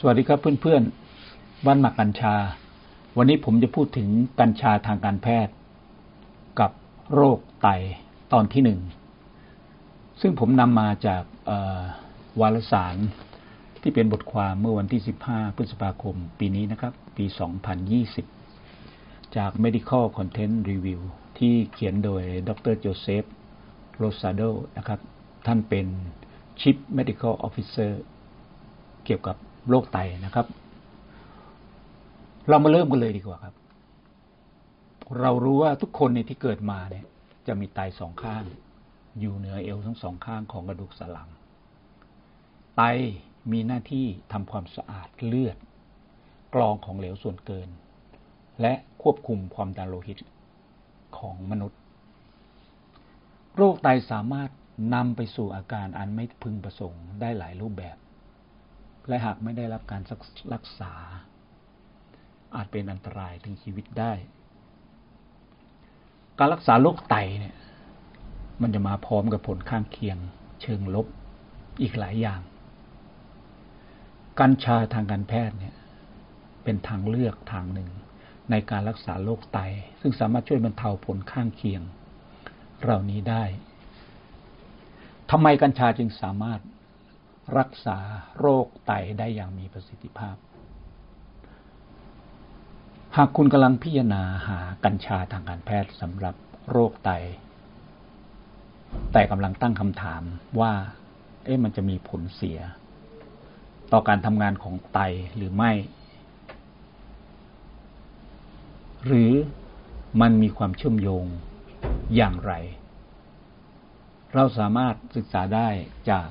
สวัสดีครับเพื่อนๆบ้านหมักกัญชาวันนี้ผมจะพูดถึงกัญชาทางการแพทย์กับโรคไตตอนที่1ซึ่งผมนำมาจากวารสารที่เป็นบทความเมื่อวันที่15พฤษภาคมปีนี้นะครับปี2020จาก Medical Content Review ที่เขียนโดยดร.โจเซฟโรซาโดนะครับท่านเป็น Chief Medical Officer เกี่ยวกับโรคไตนะครับเรามาเริ่มกันเลยดีกว่าครับเรารู้ว่าทุกคนในที่เกิดมาเนี่ยจะมีไตสองข้างอยู่เหนือเอวทั้งสองข้างของกระดูกสันหลังไตมีหน้าที่ทำความสะอาดเลือดกรองของเหลวส่วนเกินและควบคุมความดันโลหิตของมนุษย์โรคไตสามารถนำไปสู่อาการอันไม่พึงประสงค์ได้หลายรูปแบบและหากไม่ได้รับการรักษาอาจเป็นอันตรายถึงชีวิตได้การรักษาโรคไตเนี่ยมันจะมาพร้อมกับผลข้างเคียงเชิงลบอีกหลายอย่างกัญชาทางการแพทย์เนี่ยเป็นทางเลือกทางหนึ่งในการรักษาโรคไตซึ่งสามารถช่วยบรรเทาผลข้างเคียงเหล่านี้ได้ทำไมกัญชาจึงสามารถรักษาโรคไตได้อย่างมีประสิทธิภาพหากคุณกำลังพิจารณาหากัญชาทางการแพทย์สำหรับโรคไตแต่กำลังตั้งคำถามว่ามันจะมีผลเสียต่อการทำงานของไตหรือไม่หรือมันมีความเชื่อมโยงอย่างไรเราสามารถศึกษาได้จาก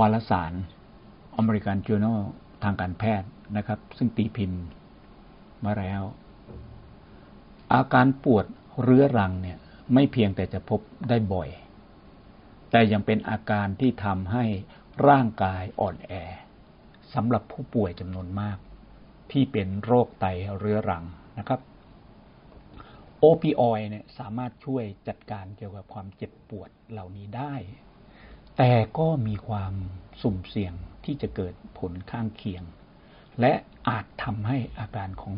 วารสาร American Journal ทางการแพทย์นะครับซึ่งตีพิมพ์มาแล้วอาการปวดเรื้อรังเนี่ยไม่เพียงแต่จะพบได้บ่อยแต่ยังเป็นอาการที่ทำให้ร่างกายอ่อนแอสำหรับผู้ป่วยจำนวนมากที่เป็นโรคไตเรื้อรังนะครับโอปิออยด์เนี่ยสามารถช่วยจัดการเกี่ยวกับความเจ็บปวดเหล่านี้ได้แต่ก็มีความสุ่มเสี่ยงที่จะเกิดผลข้างเคียงและอาจทำให้อาการของ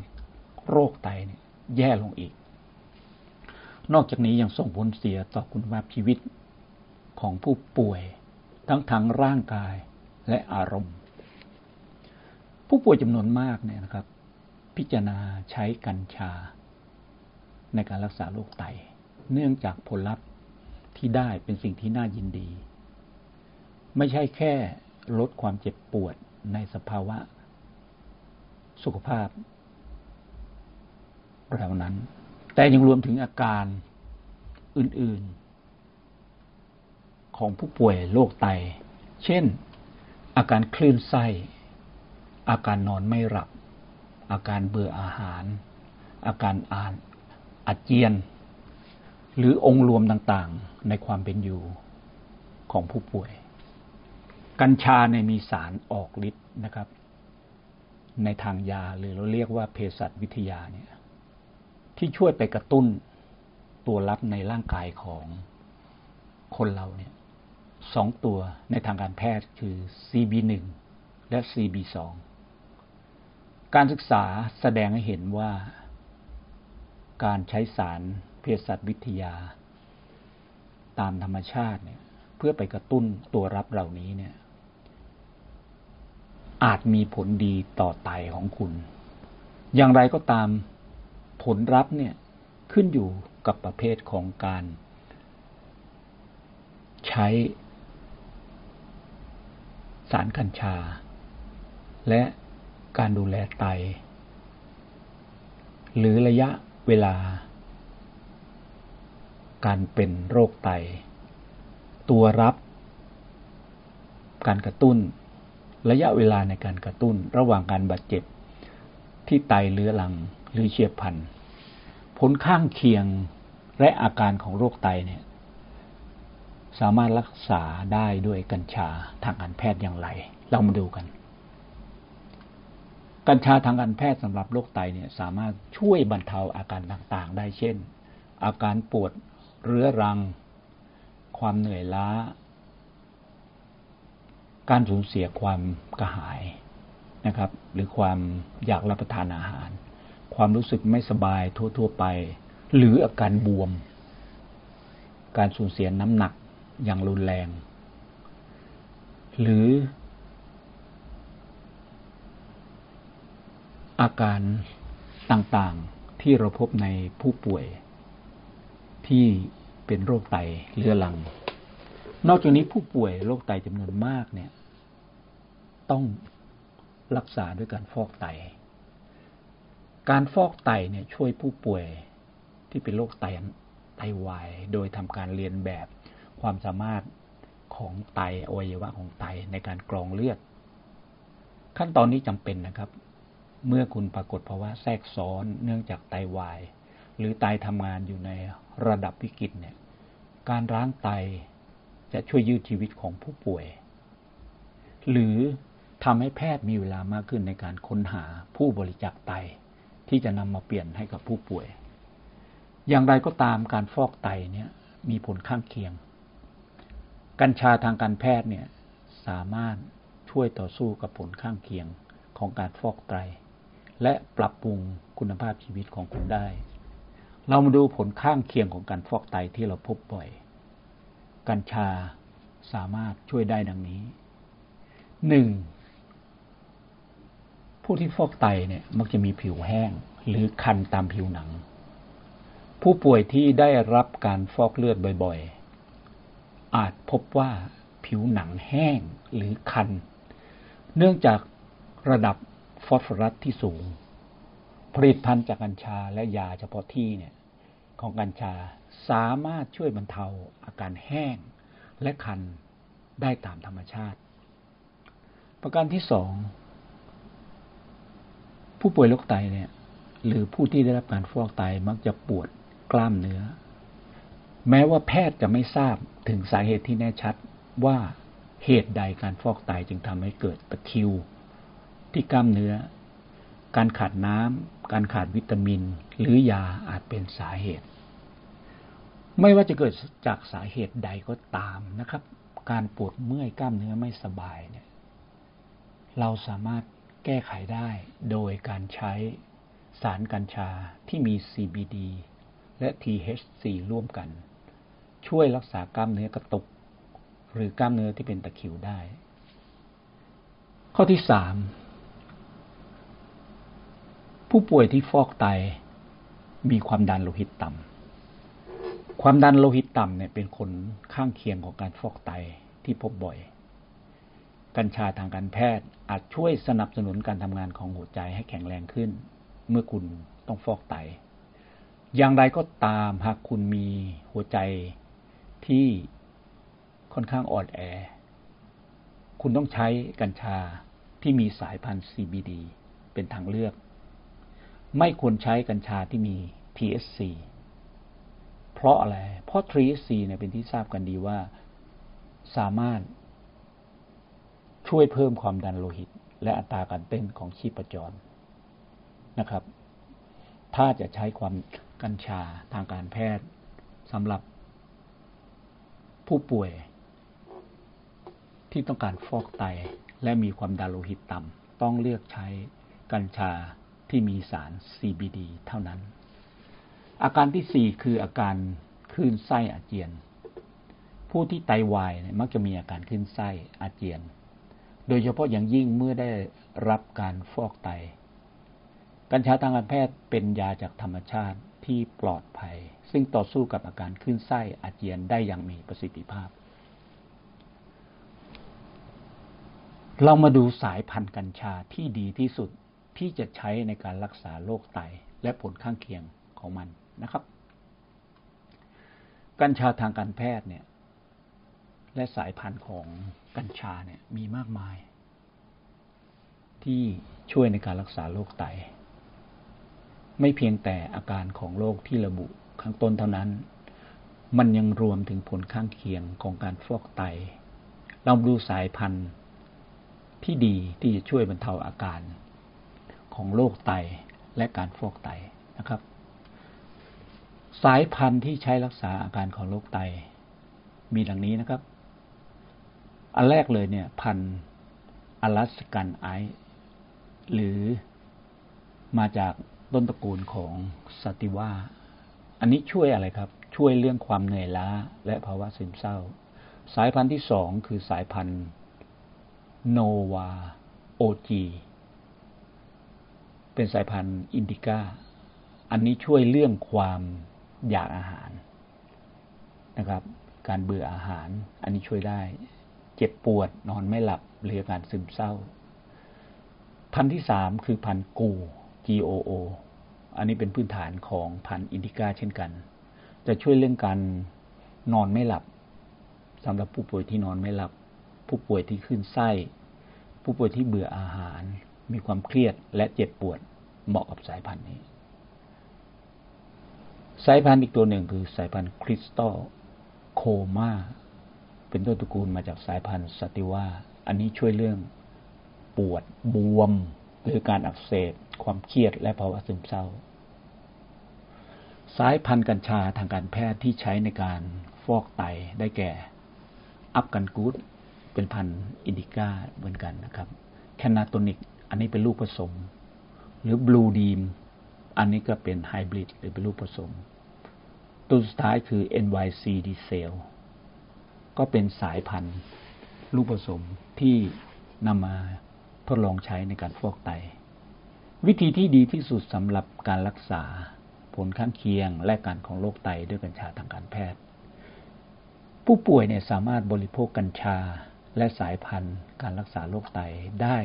โรคไตเนี่ยแย่ลงอีกนอกจากนี้ยังส่งผลเสียต่อคุณภาพชีวิตของผู้ป่วยทั้งทางร่างกายและอารมณ์ผู้ป่วยจำนวนมากเนี่ยนะครับพิจารณาใช้กัญชาในการรักษาโรคไตเนื่องจากผลลัพธ์ที่ได้เป็นสิ่งที่น่ายินดีไม่ใช่แค่ลดความเจ็บปวดในสภาวะสุขภาพเหล่านั้นแต่ยังรวมถึงอาการอื่นๆของผู้ป่วยโรคไตเช่นอาการคลื่นไส้อาการนอนไม่หลับอาการเบื่ออาหารอาการอาเจียนหรือองค์รวมต่างๆในความเป็นอยู่ของผู้ป่วยกัญชาในมีสารออกฤทธิ์นะครับในทางยาหรือเราเรียกว่าเภสัชวิทยาเนี่ยที่ช่วยไปกระตุ้นตัวรับในร่างกายของคนเราเนี่ยสองตัวในทางการแพทย์คือ CB1 และ CB2 การศึกษาแสดงให้เห็นว่าการใช้สารเภสัชวิทยาตามธรรมชาติเนี่ยเพื่อไปกระตุ้นตัวรับเหล่านี้เนี่ยอาจมีผลดีต่อไตของคุณอย่างไรก็ตามผลลัพธ์เนี่ยขึ้นอยู่กับประเภทของการใช้สารกัญชาและการดูแลไตหรือระยะเวลาการเป็นโรคไตตัวรับการกระตุ้นระยะเวลาในการกระตุ้นระหว่างการบาดเจ็บที่ไตเรื้อรังหรือเฉียบพลันผลข้างเคียงและอาการของโรคไตเนี่ยสามารถรักษาได้ด้วยกัญชาทางการแพทย์อย่างไรเรามาดูกันกัญชาทางการแพทย์สำหรับโรคไตเนี่ยสามารถช่วยบรรเทาอาการต่างๆได้เช่นอาการปวดเรื้อรังความเหนื่อยล้าการสูญเสียความกระหาย นะครับหรือความอยากรับประทานอาหารความรู้สึกไม่สบายทั่วๆไปหรืออาการบวมการสูญเสียน้ำหนักอย่างรุนแรงหรืออาการต่างๆที่เราพบในผู้ป่วยที่เป็นโรคไตเรื้อรังนอกจากนี้ผู้ป่วยโรคไตจำนวนมากเนี่ยต้องรักษาด้วยการฟอกไตการฟอกไตเนี่ยช่วยผู้ป่วยที่เป็นโรคไตวายโดยทำการเรียนแบบความสามารถของไตอวัยวะของไตในการกรองเลือดขั้นตอนนี้จำเป็นนะครับเมื่อคุณปรากฏภาวะแทรกซ้อนเนื่องจากไตวายหรือไตทำงานอยู่ในระดับวิกฤตเนี่ยการล้างไตจะช่วยยืดชีวิตของผู้ป่วยหรือทำให้แพทย์มีเวลามากขึ้นในการค้นหาผู้บริจาคไตที่จะนำมาเปลี่ยนให้กับผู้ป่วยอย่างไรก็ตามการฟอกไตเนี่ยมีผลข้างเคียงกัญชาทางการแพทย์เนี่ยสามารถช่วยต่อสู้กับผลข้างเคียงของการฟอกไตและปรับปรุงคุณภาพชีวิตของคุณได้เรามาดูผลข้างเคียงของการฟอกไตที่เราพบบ่อยกัญชาสามารถช่วยได้ดังนี้ 1. ผู้ที่ฟอกไตเนี่ยมักจะมีผิวแห้งหรือคันตามผิวหนังผู้ป่วยที่ได้รับการฟอกเลือดบ่อยๆอาจพบว่าผิวหนังแห้งหรือคันเนื่องจากระดับฟอสฟอรัสที่สูงผลิตภัณฑ์จากกัญชาและยาเฉพาะที่เนี่ยของกัญชาสามารถช่วยบรรเทาอาการแห้งและคันได้ตามธรรมชาติประการที่ 2 ผู้ป่วยโรคไตเนี่ยหรือผู้ที่ได้รับการฟอกไตมักจะปวดกล้ามเนื้อแม้ว่าแพทย์จะไม่ทราบถึงสาเหตุที่แน่ชัดว่าเหตุใดการฟอกไตจึงทำให้เกิดตะคริวที่กล้ามเนื้อการขาดน้ำการขาดวิตามินหรือยาอาจเป็นสาเหตุไม่ว่าจะเกิดจากสาเหตุใดก็ตามนะครับการปวดเมื่อยกล้ามเนื้อไม่สบายเนี่ยเราสามารถแก้ไขได้โดยการใช้สารกัญชาที่มี CBD และ THC ร่วมกันช่วยรักษากล้ามเนื้อกระตุกหรือกล้ามเนื้อที่เป็นตะคริวได้ข้อที่ 3 ผู้ป่วยที่ฟอกไตมีความดันโลหิตต่ำความดันโลหิตต่ำเนี่ยเป็นผลข้างเคียงของการฟอกไตที่พบบ่อยกัญชาทางการแพทย์อาจช่วยสนับสนุนการทำงานของหัวใจให้แข็งแรงขึ้นเมื่อคุณต้องฟอกไตอย่างไรก็ตามหากคุณมีหัวใจที่ค่อนข้างอ่อนแอคุณต้องใช้กัญชาที่มีสายพันธุ์ CBD เป็นทางเลือกไม่ควรใช้กัญชาที่มี THCเพราะอะไรเพราะ THC เนี่ยเป็นที่ทราบกันดีว่าสามารถช่วยเพิ่มความดันโลหิตและอัตราการเต้นของชีพจรนะครับถ้าจะใช้ความกัญชาทางการแพทย์สำหรับผู้ป่วยที่ต้องการฟอกไตและมีความดันโลหิตต่ำต้องเลือกใช้กัญชาที่มีสาร CBD เท่านั้นอาการที่ 4 คืออาการคลื่นไส้อาเจียนผู้ที่ไตวายมักจะมีอาการคลื่นไส้อาเจียนโดยเฉพาะอย่างยิ่งเมื่อได้รับการฟอกไตกัญชาทางการแพทย์เป็นยาจากธรรมชาติที่ปลอดภัยซึ่งต่อสู้กับอาการคลื่นไส้อาเจียนได้อย่างมีประสิทธิภาพเรามาดูสายพันธุ์กัญชาที่ดีที่สุดที่จะใช้ในการรักษาโรคไตและผลข้างเคียงของมันนะครับกัญชาทางการแพทย์เนี่ยและสายพันธุ์ของกัญชาเนี่ยมีมากมายที่ช่วยในการรักษาโรคไตไม่เพียงแต่อาการของโรคที่ระบุข้างต้นเท่านั้นมันยังรวมถึงผลข้างเคียงของการฟอกไตเราดูสายพันธุ์ที่ดีที่จะช่วยบรรเทาอาการของโรคไตและการฟอกไตนะครับสายพันธุ์ที่ใช้รักษาอาการของโรคไตมีดังนี้นะครับอันแรกเลยเนี่ยพันธุ์อลาสกันไอซ์ หรือมาจากต้นตระกูลของสัตติวาอันนี้ช่วยอะไรครับช่วยเรื่องความเหนื่อยล้าและภาวะซึมเศร้าสายพันธุ์ที่2คือสายพันธุ์โนวาโอจีเป็นสายพันธุ์อินดิก้าอันนี้ช่วยเรื่องความอยากอาหารนะครับการเบื่ออาหารอันนี้ช่วยได้เจ็บปวดนอนไม่หลับหรืออาการซึมเศร้าพันธุ์ที่3คือพันธุ์กู GOO อันนี้เป็นพื้นฐานของพันธุ์อินดิก้าเช่นกันจะช่วยเรื่องการนอนไม่หลับสำหรับผู้ป่วยที่นอนไม่หลับผู้ป่วยที่ขึ้นไส้ผู้ป่วยที่เบื่ออาหารมีความเครียดและเจ็บปวดเหมาะกับสายพันธุ์นี้สายพันธุ์อีกตัวหนึ่งคือสายพันธุ์คริสตัลโคม่าเป็นต้นตระกูลมาจากสายพันธุ์สัตติวาอันนี้ช่วยเรื่องปวดบวมหรือการอักเสบความเครียดและภาวะซึมเศร้าสายพันธุ์กัญชาทางการแพทย์ที่ใช้ในการฟอกไตได้แก่อัฟกันกูดเป็นพันธุ์อินดิก้าเหมือนกันนะครับแคนาโตนิกอันนี้เป็นลูกผสมหรือบลูดีมอันนี้ก็เป็นไฮบริดหรือเป็นลูกผสมตัวสุดท้ายคือ NYC Diesel ก็เป็นสายพันธุ์ลูกผสมที่นำมาทดลองใช้ในการฟอกไตวิธีที่ดีที่สุดสำหรับการรักษาผลข้างเคียงและการของโรคไตด้วยกัญชาทางการแพทย์ผู้ป่วยเนี่ยสามารถบริโภคกัญชาและสายพันธุ์การรักษาโรคไตได้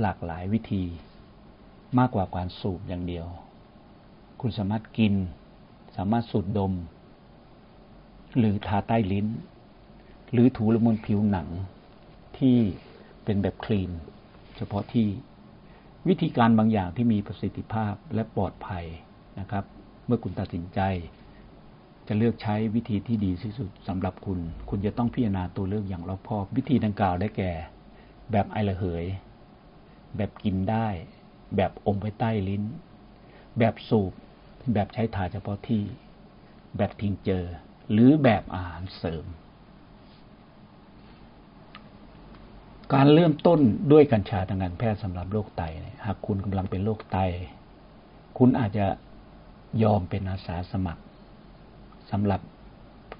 หลากหลายวิธีมากกว่าการสูบอย่างเดียวคุณสามารถกินสามารถสูดดมหรือทาใต้ลิ้นหรือถูละมุนผิวหนังที่เป็นแบบครีมเฉพาะที่วิธีการบางอย่างที่มีประสิทธิภาพและปลอดภัยนะครับเมื่อคุณตัดสินใจจะเลือกใช้วิธีที่ดีที่สุดสำหรับคุณคุณจะต้องพิจารณาตัวเลือกอย่างรอบคอบวิธีดังกล่าวได้แก่แบบไอระเหยแบบกินได้แบบอมไว้ใต้ลิ้นแบบสูบแบบใช้ทาเฉพาะที่แบบทิงเจอหรือแบบอาหารเสริมการเริ่มต้นด้วยกัญชาทางการแพทย์สำหรับโรคไตหากคุณกำลังเป็นโรคไตคุณอาจจะยอมเป็นอาสาสมัครสำหรับ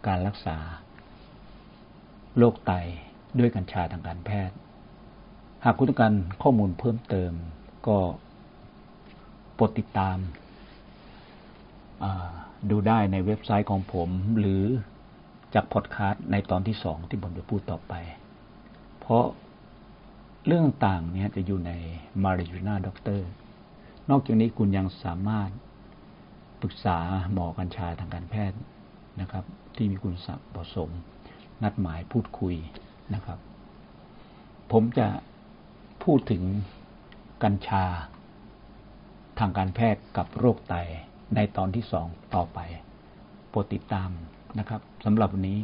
การรักษาโรคไตด้วยกัญชาทางการแพทย์หากคุณต้องการข้อมูลเพิ่มเติมก็กดติดตามดูได้ในเว็บไซต์ของผมหรือจากพอดคาสต์ในตอนที่2ที่ผมจะพูดต่อไปเพราะเรื่องต่างเนี่ยจะอยู่ใน Marijuana Doctor นอกจากนี้คุณยังสามารถปรึกษาหมอกัญชาทางการแพทย์นะครับที่มีคุณสมบัติสมนัดหมายพูดคุยนะครับผมจะพูดถึงกัญชาทางการแพทย์กับโรคไตในตอนที่2ต่อไปโปรดติดตามนะครับสำหรับวันนี้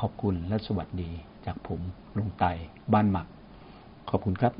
ขอบคุณและสวัสดีจากผมลุงไตบ้านหมักขอบคุณครับ